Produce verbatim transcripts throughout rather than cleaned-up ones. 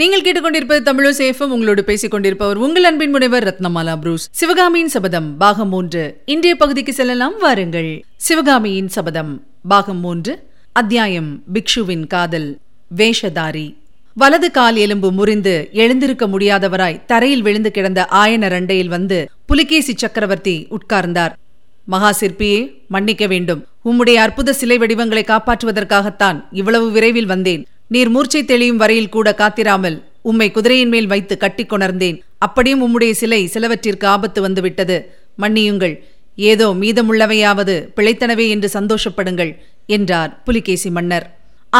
நீங்கள் கேட்டுக்கொண்டிருப்பது தமிழசேஃபம். உங்களோடு பேசிக் கொண்டிருப்பவர் உங்கள் அன்பின் முனைவர் ரத்னமாலா புரூஸ். சிவகாமியின் சபதம் பாகம் மூன்று. இன்றைய பகுதிக்கு செல்லலாம், வாருங்கள். சிவகாமியின் சபதம் பாகம் மூன்று, அத்தியாயம் பிக்ஷுவின் காதல். வேஷதாரி. வலது கால் எலும்பு முறிந்து எழுந்திருக்க முடியாதவராய் தரையில் விழுந்து கிடந்த ஆயனர் அண்டையில் வந்து புலிகேசி சக்கரவர்த்தி உட்கார்ந்தார். மகா சிற்பியே, மன்னிக்க வேண்டும். உம்முடைய அற்புத சிலை வடிவங்களை காப்பாற்றுவதற்காகத்தான் இவ்வளவு விரைவில் வந்தேன். நீர் மூர்ச்சை தெளியும் வரையில் கூட காத்திராமல் உம்மை குதிரையின் மேல் வைத்து கட்டி கொணர்ந்தேன். அப்படியும் உம்முடைய சிலை சிலவற்றிற்கு ஆபத்து வந்துவிட்டது. மன்னியுங்கள். ஏதோ மீதமுள்ளவையாவது பிழைத்தனவே என்று சந்தோஷப்படுங்கள் என்றார் புலிகேசி மன்னர்.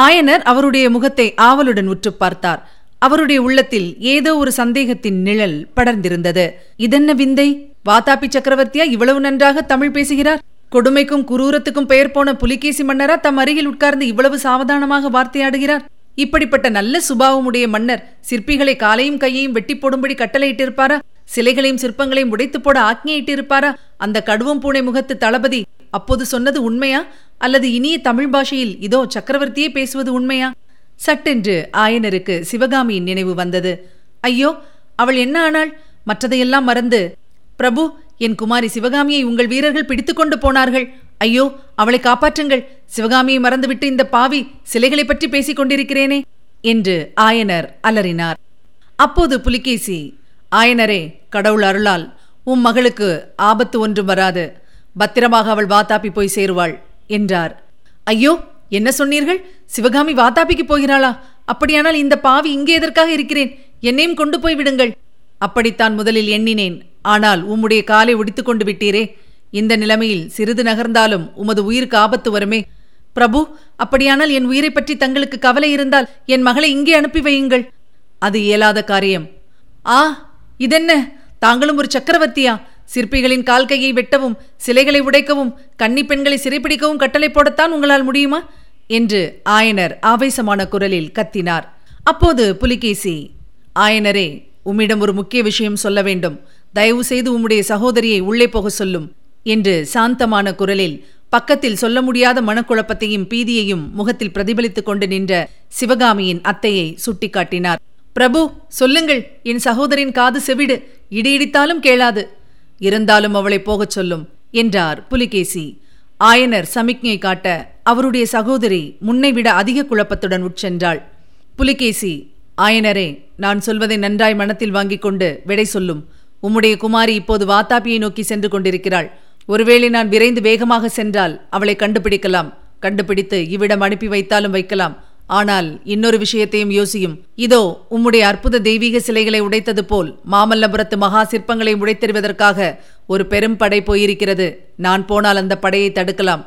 ஆயனர் அவருடைய முகத்தை ஆவலுடன் உற்று பார்த்தார். அவருடைய உள்ளத்தில் ஏதோ ஒரு சந்தேகத்தின் நிழல் படர்ந்திருந்தது. இதென்ன விந்தை? வாதாபி சக்கரவர்த்தியா இவ்வளவு நன்றாக தமிழ் பேசுகிறார்? கொடுமைக்கும் குரூரத்துக்கும் பெயர் போன புலிகேசி மன்னரா தம் அருகில் உட்கார்ந்து இவ்வளவு சாவதானமாக வார்த்தையாடுகிறார்? இப்படிப்பட்ட நல்ல சுபாவமுடைய மன்னர் சிற்பிகளை காலையும் கையையும் வெட்டி போடும்படி கட்டளையிட்டிருப்பாரா? சிலைகளையும் சிற்பங்களையும் உடைத்து போட ஆக்ஞையிட்டிருப்பாரா? அந்த கடுவம் பூனை முகத்து தளபதி அப்போது சொன்னது உண்மையா? அல்லது இனிய தமிழ் பாஷையில் இதோ சக்கரவர்த்தியே பேசுவது உண்மையா? சட்டென்று ஆயனருக்கு சிவகாமியின் நினைவு வந்தது. ஐயோ, அவள் என்ன ஆனாள்? மற்றதையெல்லாம் மறந்து, பிரபு, என் குமாரி சிவகாமியை உங்கள் வீரர்கள் பிடித்துக்கொண்டு போனார்கள். ஐயோ, அவளை காப்பாற்றுங்கள். சிவகாமியை மறந்துவிட்டு இந்த பாவி சிலைகளை பற்றி பேசிக் கொண்டிருக்கிறேனே என்று ஆயனர் அலறினார். அப்போது புலிகேசி, ஆயனரே, கடவுள் அருளால் உம் மகளுக்கு ஆபத்து ஒன்றும் வராது. பத்திரமாக அவள் வாதாபி போய் சேருவாள் என்றார். ஐயோ, என்ன சொன்னீர்கள்? சிவகாமி வாதாபிக்கு போகிறாளா? அப்படியானால் இந்த பாவி இங்கே எதற்காக இருக்கிறேன்? என்னையும் கொண்டு போய் விடுங்கள். அப்படித்தான் முதலில் எண்ணினேன். ஆனால் உம்முடைய காலை ஒடித்துக் கொண்டு விட்டீரே. இந்த நிலைமையில் சிறிது நகர்ந்தாலும் உமது உயிருக்கு ஆபத்து வருமே. பிரபு, அப்படியானால் என் உயிரை பற்றி தங்களுக்கு கவலை இருந்தால் என் மகளை இங்கே அனுப்பி வையுங்கள். அது இயலாத காரியம். ஆ, இதென்ன? தாங்களும் ஒரு சக்கரவர்த்தியா? சிற்பிகளின் கால் கையை வெட்டவும் சிலைகளை உடைக்கவும் கன்னி பெண்களை சிறைப்பிடிக்கவும் கட்டளை போடத்தான் உங்களால் முடியுமா என்று ஆயனர் ஆவேசமான குரலில் கத்தினார். அப்போது புலிகேசி, ஆயனரே, உம்மிடம் ஒரு முக்கிய விஷயம் சொல்ல வேண்டும். தயவு செய்து உம்முடைய சகோதரியை உள்ளே போக சொல்லும் என்று சாந்தமான குரலில் பக்கத்தில் சொல்ல முடியாத மனக்குழப்பத்தையும் பீதியையும் முகத்தில் பிரதிபலித்துக் கொண்டு நின்ற சிவகாமியின் அத்தையை சுட்டிக்காட்டினார். பிரபு, சொல்லுங்கள். என் சகோதரின் காது செவிடு, இடி இடித்தாலும் கேளாது. இருந்தாலும் அவளை போகச் சொல்லும் என்றார் புலிகேசி. ஆயனர் சமிக்ஞை காட்ட அவருடைய சகோதரி முன்னைவிட அதிக குழப்பத்துடன் உட்சென்றாள். புலிகேசி, ஆயனரே, நான் சொல்வதை நன்றாய் மனத்தில் வாங்கி கொண்டு விடை சொல்லும். உம்முடைய குமாரி இப்போது வாதாபியை நோக்கி சென்று கொண்டிருக்கிறாள். ஒருவேளை நான் விரைந்து வேகமாக சென்றால் அவளை கண்டுபிடிக்கலாம். கண்டுபிடித்து இவ்விடம் அனுப்பி வைத்தாலும் வைக்கலாம். ஆனால் இன்னொரு விஷயத்தையும் யோசியும். இதோ உம்முடைய அற்புத தெய்வீக சிலைகளை உடைத்தது போல் மாமல்லபுரத்து மகா சிற்பங்களை உடைத்தெறிவதற்காக ஒரு பெரும் படை போயிருக்கிறது. நான் போனால் அந்த படையை தடுக்கலாம்.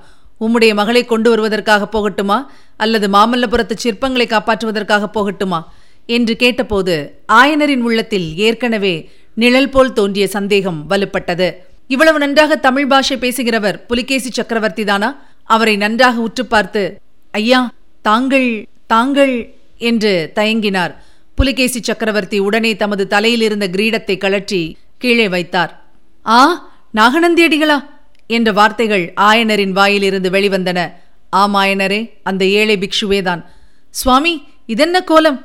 உம்முடைய மகளை கொண்டு வருவதற்காக போகட்டுமா, அல்லது மாமல்லபுரத்து சிற்பங்களை காப்பாற்றுவதற்காக போகட்டுமா என்று கேட்டபோது ஆயனரின் உள்ளத்தில் ஏற்கனவே நிழல் போல் தோன்றிய சந்தேகம் வலுப்பட்டது. இவ்வளவு நன்றாக தமிழ் பாஷை பேசுகிறவர் புலிகேசி சக்கரவர்த்தி தானா? அவரை நன்றாக உற்று பார்த்து, ஐயா, தாங்கள் தாங்கள் என்று தயங்கினார். புலிகேசி சக்கரவர்த்தி உடனே தமது தலையிலிருந்த கிரீடத்தை கழற்றி கீழே வைத்தார். ஆ, நாகநந்தியடிகளா என்ற வார்த்தைகள் ஆயனரின் வாயிலிருந்து வெளிவந்தன. ஆம் ஆயனரே, அந்த ஏழை பிக்ஷுவேதான். சுவாமி, இதென்ன கோலம்?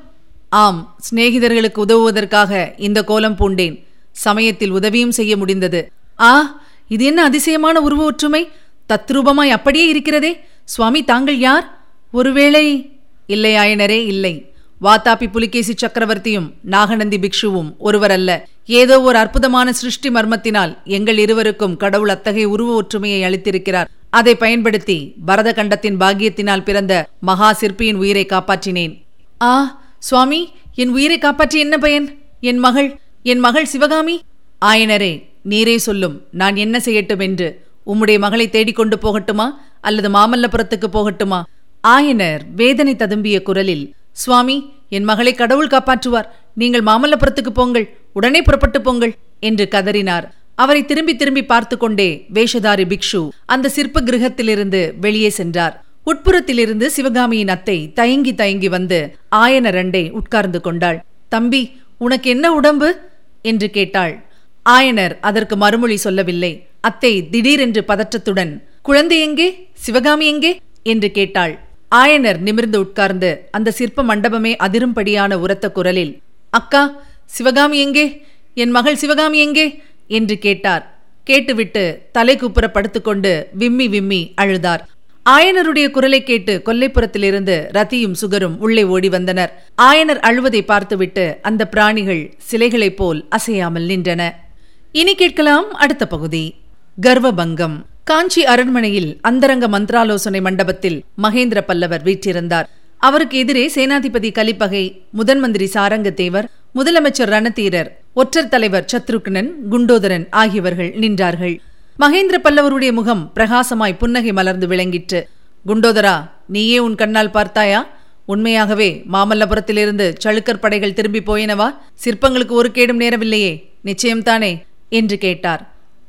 ஆம், சிநேகிதர்களுக்கு உதவுவதற்காக இந்த கோலம் பூண்டேன். சமயத்தில் உதவியும் செய்ய முடிந்தது. ஆ, இது என்ன அதிசயமான உருவ ஒற்றுமை! தத்ரூபமாய் அப்படியே இருக்கிறதே. சுவாமி, தாங்கள் யார்? ஒருவேளை... இல்லை ஆயனரே, இல்லை. வாதாபி புலிகேசி சக்கரவர்த்தியும் நாகநந்தி பிக்ஷுவும் ஒருவரல்ல. ஏதோ ஒரு அற்புதமான சிருஷ்டி மர்மத்தினால் எங்கள் இருவருக்கும் கடவுள் அத்தகைய உருவ ஒற்றுமையை அளித்திருக்கிறார். அதை பயன்படுத்தி பரத கண்டத்தின் பாக்கியத்தினால் பிறந்த மகா சிற்பியின் உயிரை காப்பாற்றினேன். ஆ சுவாமி, என் உயிரை காப்பாற்றி என்ன பயன்? என் மகள் என் மகள் சிவகாமி? ஆயனரே, நீரே சொல்லும். நான் என்ன செய்யட்டும் என்று உம்முடைய மகளை தேடிக்கொண்டு போகட்டுமா, அல்லது மாமல்லபுரத்துக்கு போகட்டுமா? ஆயனர் வேதனை ததும்பிய குரலில், சுவாமி, என் மகளை கடவுள் காப்பாற்றுவார். நீங்கள் மாமல்லபுரத்துக்கு போங்கள், உடனே புறப்பட்டு போங்கள் என்று கதறினார். அவரை திரும்பி திரும்பி பார்த்து கொண்டே வேஷதாரி பிக்ஷு அந்த சிற்ப கிரகத்திலிருந்து வெளியே சென்றார். உட்புறத்திலிருந்து சிவகாமியின் அத்தை தயங்கி தயங்கி வந்து ஆயனர் அண்டை உட்கார்ந்து கொண்டாள். தம்பி, உனக்கு என்ன உடம்பு என்று கேட்டாள். ஆயனர் அதற்கு மறுமொழி சொல்லவில்லை. அத்தை திடீரென்று பதற்றத்துடன், குழந்தை எங்கே, சிவகாமி எங்கே என்று கேட்டாள். ஆயனர் நிமிர்ந்து உட்கார்ந்து அந்த சிற்ப மண்டபமே அதிரும்படியான உரத்த குரலில், "அக்கா, சிவகாமி எங்கே? என் மகள் சிவகாமி எங்கே?" என்று கேட்டார். கேட்டுவிட்டு தலை குப்புற படுத்துக்கொண்டு விம்மி விம்மி அழுதார். ஆயனருடைய குரலை கேட்டு கொல்லைப்புறத்திலிருந்து ரத்தியும் சுகரும் உள்ளே ஓடி வந்தனர். ஆயனர் அழுவதை பார்த்துவிட்டு அந்த பிராணிகள் சிலைகளைப் போல் அசையாமல் நின்றன. இனி கேட்கலாம் அடுத்த பகுதி, கர்வபங்கம். காஞ்சி அரண்மனையில் அந்தரங்க மந்திராலோசனை மண்டபத்தில் மகேந்திர பல்லவர் வீற்றிருந்தார். அவருக்கு எதிரே சேனாதிபதி கலிப்பகை, முதன் மந்திரி சாரங்கத்தேவர், முதலமைச்சர் ரணதீரர், ஒற்றர் தலைவர் சத்ருக்குணன், குண்டோதரன் ஆகியவர்கள் நின்றார்கள். மகேந்திர பல்லவருடைய முகம் பிரகாசமாய் புன்னகை மலர்ந்து விளங்கிற்று. "குண்டோதரா, நீயே உன் கண்ணால் பார்த்தாயா? உண்மையாகவே மாமல்லபுரத்திலிருந்து சளுக்கர் படைகள் திரும்பி போயினவா? சிற்பங்களுக்கு ஒரு கேடும் நேரவில்லையே, நிச்சயம்தானே?" என்று கேட்டார்.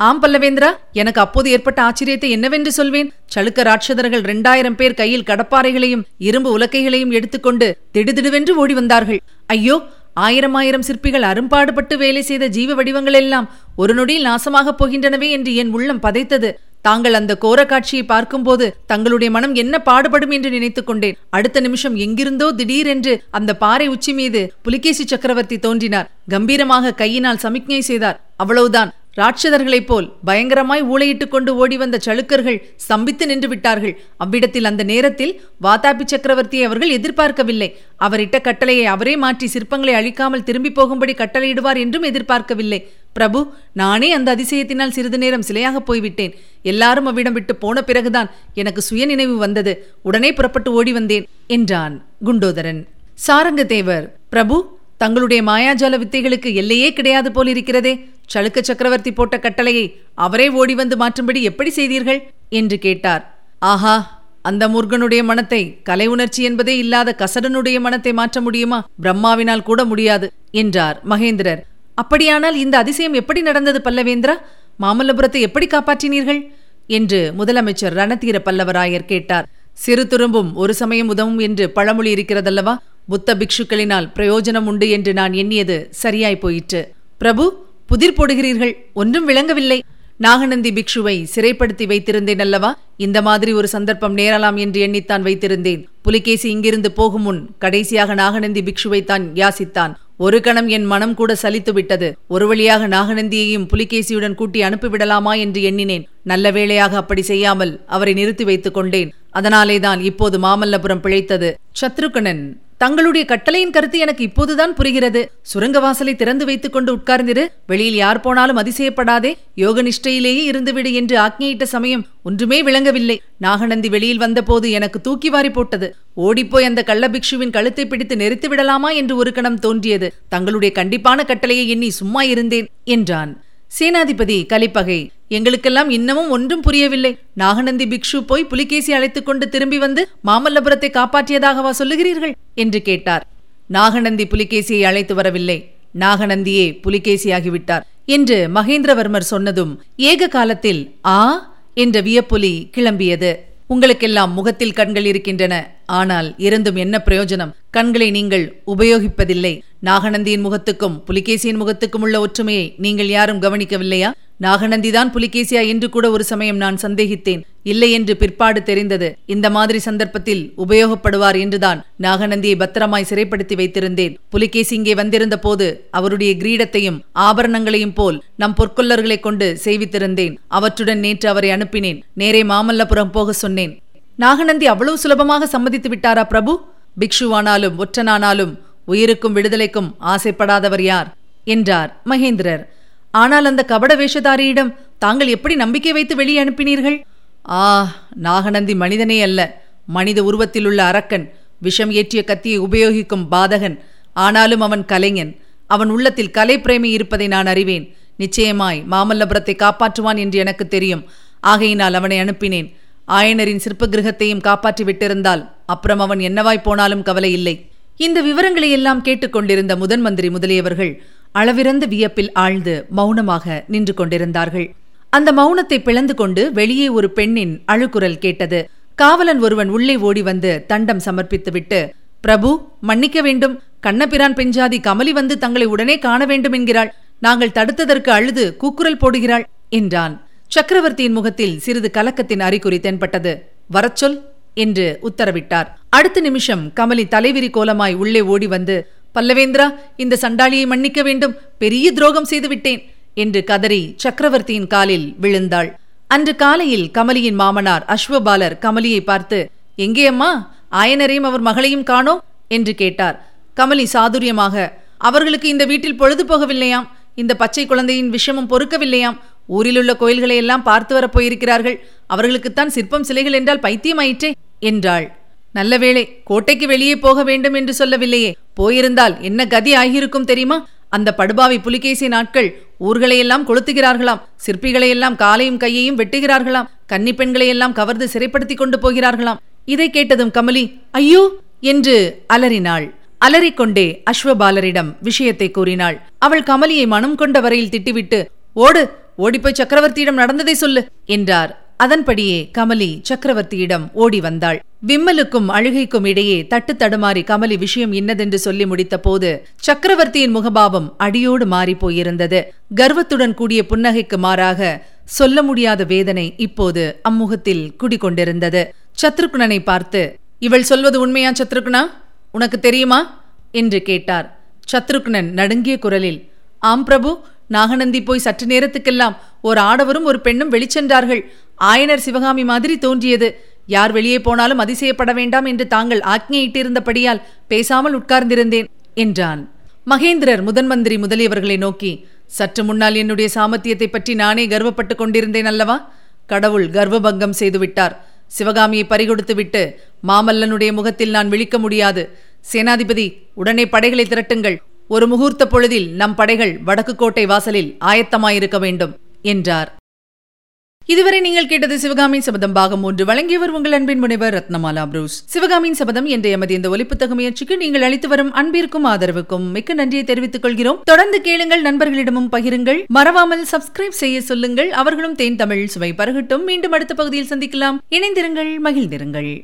"ஆம் பல்லவேந்திரா, எனக்கு அப்போது ஏற்பட்ட ஆச்சரியத்தை என்னவென்று சொல்வேன். சளுக்க ராட்சதர்கள் இரண்டாயிரம் பேர் கையில் கடப்பாறைகளையும் இரும்பு உலக்கைகளையும் எடுத்துக்கொண்டு திடுதிடுவென்று ஓடி வந்தார்கள். ஐயோ, ஆயிரம் ஆயிரம் சிற்பிகள் அரும்பாடுபட்டு வேலை செய்த ஜீவ வடிவங்கள் எல்லாம் ஒரு நொடியில் நாசமாகப் போகின்றனவே என்று என் உள்ளம் பதைத்தது. தாங்கள் அந்த கோர காட்சியை பார்க்கும்போது தங்களுடைய மனம் என்ன பாடுபடும் என்று நினைத்துக் கொண்டேன். அடுத்த நிமிஷம் எங்கிருந்தோ திடீரென்று அந்த பாறை உச்சி மீது புலிகேசி சக்கரவர்த்தி தோன்றினார். கம்பீரமாக கையினால் சமிக்ஞை செய்தார். அவ்வளவுதான், ராட்சதர்களைப் போல் பயங்கரமாய் ஊளையிட்டுக் கொண்டு ஓடி வந்த சளுக்கர்கள் ஸ்தம்பித்து நின்று விட்டார்கள். அவ்விடத்தில் அந்த நேரத்தில் வாதாபி சக்கரவர்த்தியை அவர்கள் எதிர்பார்க்கவில்லை. அவரிட்ட கட்டளையை அவரே மாற்றி சிற்பங்களை அழிக்காமல் திரும்பி போகும்படி கட்டளையிடுவார் என்றும் எதிர்பார்க்கவில்லை. பிரபு, நானே அந்த அதிசயத்தினால் சிறிது நேரம் சிலையாக போய்விட்டேன். எல்லாரும் அவ்விடம் விட்டு போன பிறகுதான் எனக்கு சுய நினைவு வந்தது. உடனே புறப்பட்டு ஓடி வந்தேன்" என்றான் குண்டோதரன். சாரங்கத்தேவர், "பிரபு, தங்களுடைய மாயாஜால வித்தைகளுக்கு எல்லையே கிடையாது போலிருக்கிறதே. சளுக்க சக்கரவர்த்தி போட்ட கட்டளையை அவரே ஓடி வந்து மாற்றும்படி எப்படி செய்தீர்கள்?" என்று கேட்டார். "ஆஹா, அந்த முருகனுடைய மனத்தை கலை உணர்ச்சி என்பதே இல்லாத கசடனுடைய மனத்தை மாற்ற முடியுமா? பிரம்மாவினால் கூட முடியாது" என்றார் மகேந்திரர். "அப்படியானால் இந்த அதிசயம் எப்படி நடந்தது பல்லவேந்திரா? மாமல்லபுரத்தை எப்படி காப்பாற்றினீர்கள்?" என்று முதலமைச்சர் ரணதீர பல்லவராயர் கேட்டார். "சிறு துரும்பும் ஒரு சமயம் உதவும் என்று பழமொழி இருக்கிறதல்லவா? புத்த பிக்ஷுக்களினால் பிரயோஜனம் உண்டு என்று நான் எண்ணியது சரியாய் போயிற்று." "பிரபு, புதிர் போடுகிறீர்கள், ஒன்றும் விளங்கவில்லை. நாகநந்தி பிக்ஷுவை சிறைப்படுத்தி வைத்திருந்தேன் அல்லவா? இந்த மாதிரி ஒரு சந்தர்ப்பம் நேரலாம் என்று எண்ணித்தான் வைத்திருந்தேன். புலிகேசி இங்கிருந்து போகும் முன் கடைசியாக நாகநந்தி பிக்ஷுவை தான் யாசித்தான். ஒரு கணம் என் மனம் கூட சலித்து விட்டது. ஒரு வழியாக நாகநந்தியையும் புலிகேசியுடன் கூட்டி அனுப்பிவிடலாமா என்று எண்ணினேன். நல்ல வேளையாக அப்படி செய்யாமல் அவரை நிறுத்தி வைத்துக் கொண்டேன். அதனாலேதான் இப்போது மாமல்லபுரம் பிழைத்தது." சத்ருக்குணன், "தங்களுடைய கட்டளையின் கருத்து எனக்கு இப்போதுதான் புரிகிறது. சுரங்கவாசலை திறந்து வைத்துக் கொண்டு உட்கார்ந்திரு, வெளியில் யார் போனாலும் அதிசயப்படாதே, யோக நிஷ்டையிலேயே இருந்துவிடு என்று ஆக்ஞையிட்ட சமயம் ஒன்றுமே விளங்கவில்லை. நாகநந்தி வெளியில் வந்தபோது எனக்கு தூக்கி வாரி போட்டது. ஓடிப்போய் அந்த கள்ளபிக்ஷுவின் கழுத்தை பிடித்து நெரித்து விடலாமா என்று ஒரு கணம் தோன்றியது. தங்களுடைய கண்டிப்பான கட்டளையை எண்ணி சும்மா இருந்தேன்" என்றான். சேனாதிபதி கலிப்பகை, "எங்களுக்கெல்லாம் இன்னமும் ஒன்றும் புரியவில்லை. நாகநந்தி பிக்ஷு போய் புலிகேசி அழைத்துக் கொண்டு திரும்பி வந்து மாமல்லபுரத்தை காப்பாற்றியதாகவா சொல்லுகிறீர்கள்?" என்று கேட்டார். "நாகநந்தி புலிகேசியை அழைத்து வரவில்லை, நாகநந்தியே புலிகேசியாகிவிட்டார்" என்று மகேந்திரவர்மர் சொன்னதும் ஏக காலத்தில் "ஆ" என்ற வியப்பொலி கிளம்பியது. "உங்களுக்கெல்லாம் முகத்தில் கண்கள் இருக்கின்றன, ஆனால் இருந்தும் என்ன பிரயோஜனம்? கண்களை நீங்கள் உபயோகிப்பதில்லை. நாகநந்தியின் முகத்துக்கும் புலிகேசியின் முகத்துக்கும் உள்ள ஒற்றுமையை நீங்கள் யாரும் கவனிக்கவில்லையா? நாகநந்திதான் புலிகேசியா என்று கூட ஒரு சமயம் நான் சந்தேகித்தேன். இல்லை என்று பிற்பாடு தெரிந்தது. இந்த மாதிரி சந்தர்ப்பத்தில் உபயோகப்படுவார் என்றுதான் நாகநந்தியை பத்திரமாய் சிறைப்படுத்தி வைத்திருந்தேன். புலிகேசி இங்கே வந்திருந்த போது அவருடைய கிரீடத்தையும் ஆபரணங்களையும் போல் நம் பொற்கொல்லர்களை கொண்டு செய்வித்திருந்தேன். அவற்றுடன் நேற்று அவரை அனுப்பினேன். நேரே மாமல்லபுரம் போக சொன்னேன்." "நாகநந்தி அவ்வளவு சுலபமாக சம்மதித்து விட்டாரா பிரபு? பிக்ஷுவானாலும் ஒற்றனானாலும் உயிருக்கும் விடுதலைக்கும் ஆசைப்படாதவர் யார்?" என்றார் மகேந்திரர். "ஆனால் அந்த கபட வேஷதாரியிடம் தாங்கள் எப்படி நம்பிக்கை வைத்து வெளியே அனுப்பினீர்கள்?" "ஆ, நாகநந்தி மனிதனே அல்ல. மனித உருவத்தில் உள்ள அரக்கன், விஷம் ஏற்றிய கத்தியை உபயோகிக்கும் பாதகன். ஆனாலும் அவன் கலைஞன். அவன் உள்ளத்தில் கலை பிரேமி இருப்பதை நான் அறிவேன். நிச்சயமாய் மாமல்லபுரத்தை காப்பாற்றுவான் என்று எனக்கு தெரியும். ஆகையினால் அவனை அனுப்பினேன். ஆயனரின் சிற்ப கிரகத்தையும் காப்பாற்றி விட்டிருந்தால் அப்புறம் அவன் என்னவாய் போனாலும் கவலை இல்லை." இந்த விவரங்களை எல்லாம் கேட்டுக்கொண்டிருந்த முதன் மந்திரி முதலியவர்கள் அளவிறந்த வியப்பில் ஆழ்ந்து மௌனமாக நின்று கொண்டிருந்தார்கள். அந்த மௌனத்தை பிளந்து கொண்டு வெளியே ஒரு பெண்ணின் அழுக்குரல் கேட்டது. காவலன் ஒருவன் உள்ளே ஓடி வந்து தண்டம் சமர்ப்பித்துவிட்டு, "பிரபு, மன்னிக்க வேண்டும். கண்ணபிரான் பெஞ்சாதி கமலி வந்து தங்களை உடனே காண வேண்டும் என்கிறாள். நாங்கள் தடுத்ததற்கு அழுது கூக்குரல் போடுகிறாள்" என்றான். சக்கரவர்த்தியின் முகத்தில் சிறிது கலக்கத்தின் அறிகுறி தென்பட்டது. "வரச்சொல்" என்று உத்தரவிட்டார். அடுத்த நிமிஷம் கமலி தலைவிரி கோலமாய் உள்ளே ஓடி வந்து, பல்லவேந்திரா, இந்த சண்டாளியை மன்னிக்க வேண்டும், பெரிய துரோகம் செய்துவிட்டேன் என்று கதறி சக்கரவர்த்தியின் காலில் விழுந்தாள். அன்று காலையில் கமலியின் மாமனார் அஸ்வபாலர் கமலியை பார்த்து, எங்கேயம்மா, ஆயனரையும் அவர் மகளையும் காணோம் என்று கேட்டார். கமலி சாதுரியமாக, அவர்களுக்கு இந்த வீட்டில் பொழுது போகவில்லையாம், இந்த பச்சை குழந்தையின் விஷயமும் பொறுக்கவில்லையாம், ஊரிலுள்ள கோயில்களை எல்லாம் பார்த்து வரப்போயிருக்கிறார்கள், அவர்களுக்குத்தான் சிற்பம் சிலைகள் என்றால் பைத்தியமாயிற்றே என்றாள். நல்ல வேளை கோட்டைக்கு வெளியே போக வேண்டும் என்று சொல்லவில்லையே, போயிருந்தால் என்ன கதி ஆகியிருக்கும் தெரியுமா? அந்த படுபாவி புலிகேசி நாட்கள் ஊர்களையெல்லாம் கொளுத்துகிறார்களாம், சிற்பிகளையெல்லாம் காலையும் கையையும் வெட்டுகிறார்களாம், கன்னி பெண்களையெல்லாம் கவர்ந்து சிறைப்படுத்தி கொண்டு போகிறார்களாம். இதை கேட்டதும் கமலி ஐயோ என்று அலறினாள். அலறிக்கொண்டே அஸ்வபாலரிடம் விஷயத்தை கூறினாள். அவள் கமலியை மனம் கொண்ட வரையில் திட்டிவிட்டு, ஓடு, ஓடிப்போய் சக்கரவர்த்தியிடம் நடந்ததை சொல்லு என்றார். அதன்படியே கமலி சக்கரவர்த்தியிடம் ஓடி வந்தாள். விம்மலுக்கும் அழுகைக்கும் இடையே தட்டு தடுமாறி கமலி விஷயம் இன்னதென்று சொல்லி முடித்த போது சக்கரவர்த்தியின் முகபாவம் அடியோடு மாறி போயிருந்தது. கர்வத்துடன் கூடிய புன்னகைக்கு மாறாக சொல்ல முடியாத வேதனை இப்போது அம்முகத்தில் குடிகொண்டிருந்தது. சத்ருகுணனை பார்த்து, இவள் சொல்வது உண்மையா சத்ருகுணா, உனக்கு தெரியுமா என்று கேட்டார். சத்ருகுணன் நடுங்கிய குரலில், ஆம் பிரபு, நாகநந்தி போய் சற்று நேரத்துக்கெல்லாம் ஒரு ஆடவரும் ஒரு பெண்ணும் வெளிச்சென்றார்கள். ஆயனர் சிவகாமி மாதிரி தோன்றியது. யார் வெளியே போனாலும் அதிசயப்பட வேண்டாம் என்று தாங்கள் ஆக்ஞையிட்டிருந்தபடியால் பேசாமல் உட்கார்ந்திருந்தேன் என்றான். மகேந்திரர் முதன்மந்திரி முதலியவர்களை நோக்கி, சற்று முன்னால் என்னுடைய சாமர்த்தியத்தை பற்றி நானே கர்வப்பட்டு கொண்டிருந்தேன் அல்லவா? கடவுள் கர்வபங்கம் செய்துவிட்டார். சிவகாமியை பறிகொடுத்துவிட்டு மாமல்லனுடைய முகத்தில் நான் விழிக்க முடியாது. சேனாதிபதி, உடனே படைகளை திரட்டுங்கள். ஒரு முகூர்த்த பொழுதில் நம் படைகள் வடக்கு கோட்டை வாசலில் ஆயத்தமாயிருக்க வேண்டும் என்றார். இதுவரை நீங்கள் கேட்டது சிவகாமியின் சபதம் பாகம் ஒன்று. வழங்கியவர் உங்கள் அன்பின் முனைவர் ரத்னமாலா புரூஸ். சிவகாமியின் சபதம் என்ற எமது இந்த ஒலிப்புத்தக முயற்சிக்கு நீங்கள் அளித்து வரும் அன்பிற்கும் ஆதரவுக்கும் மிக்க நன்றியை தெரிவித்துக் கொள்கிறோம். தொடர்ந்து கேளுங்கள், நண்பர்களிடமும் பகிருங்கள், மறவாமல் சப்ஸ்கிரைப் செய்ய சொல்லுங்கள். அவர்களும் தேன் தமிழ் சுவை பருகட்டும். மீண்டும் அடுத்த பகுதியில் சந்திக்கலாம். இணைந்திருங்கள், மகிழ்ந்திருங்கள்.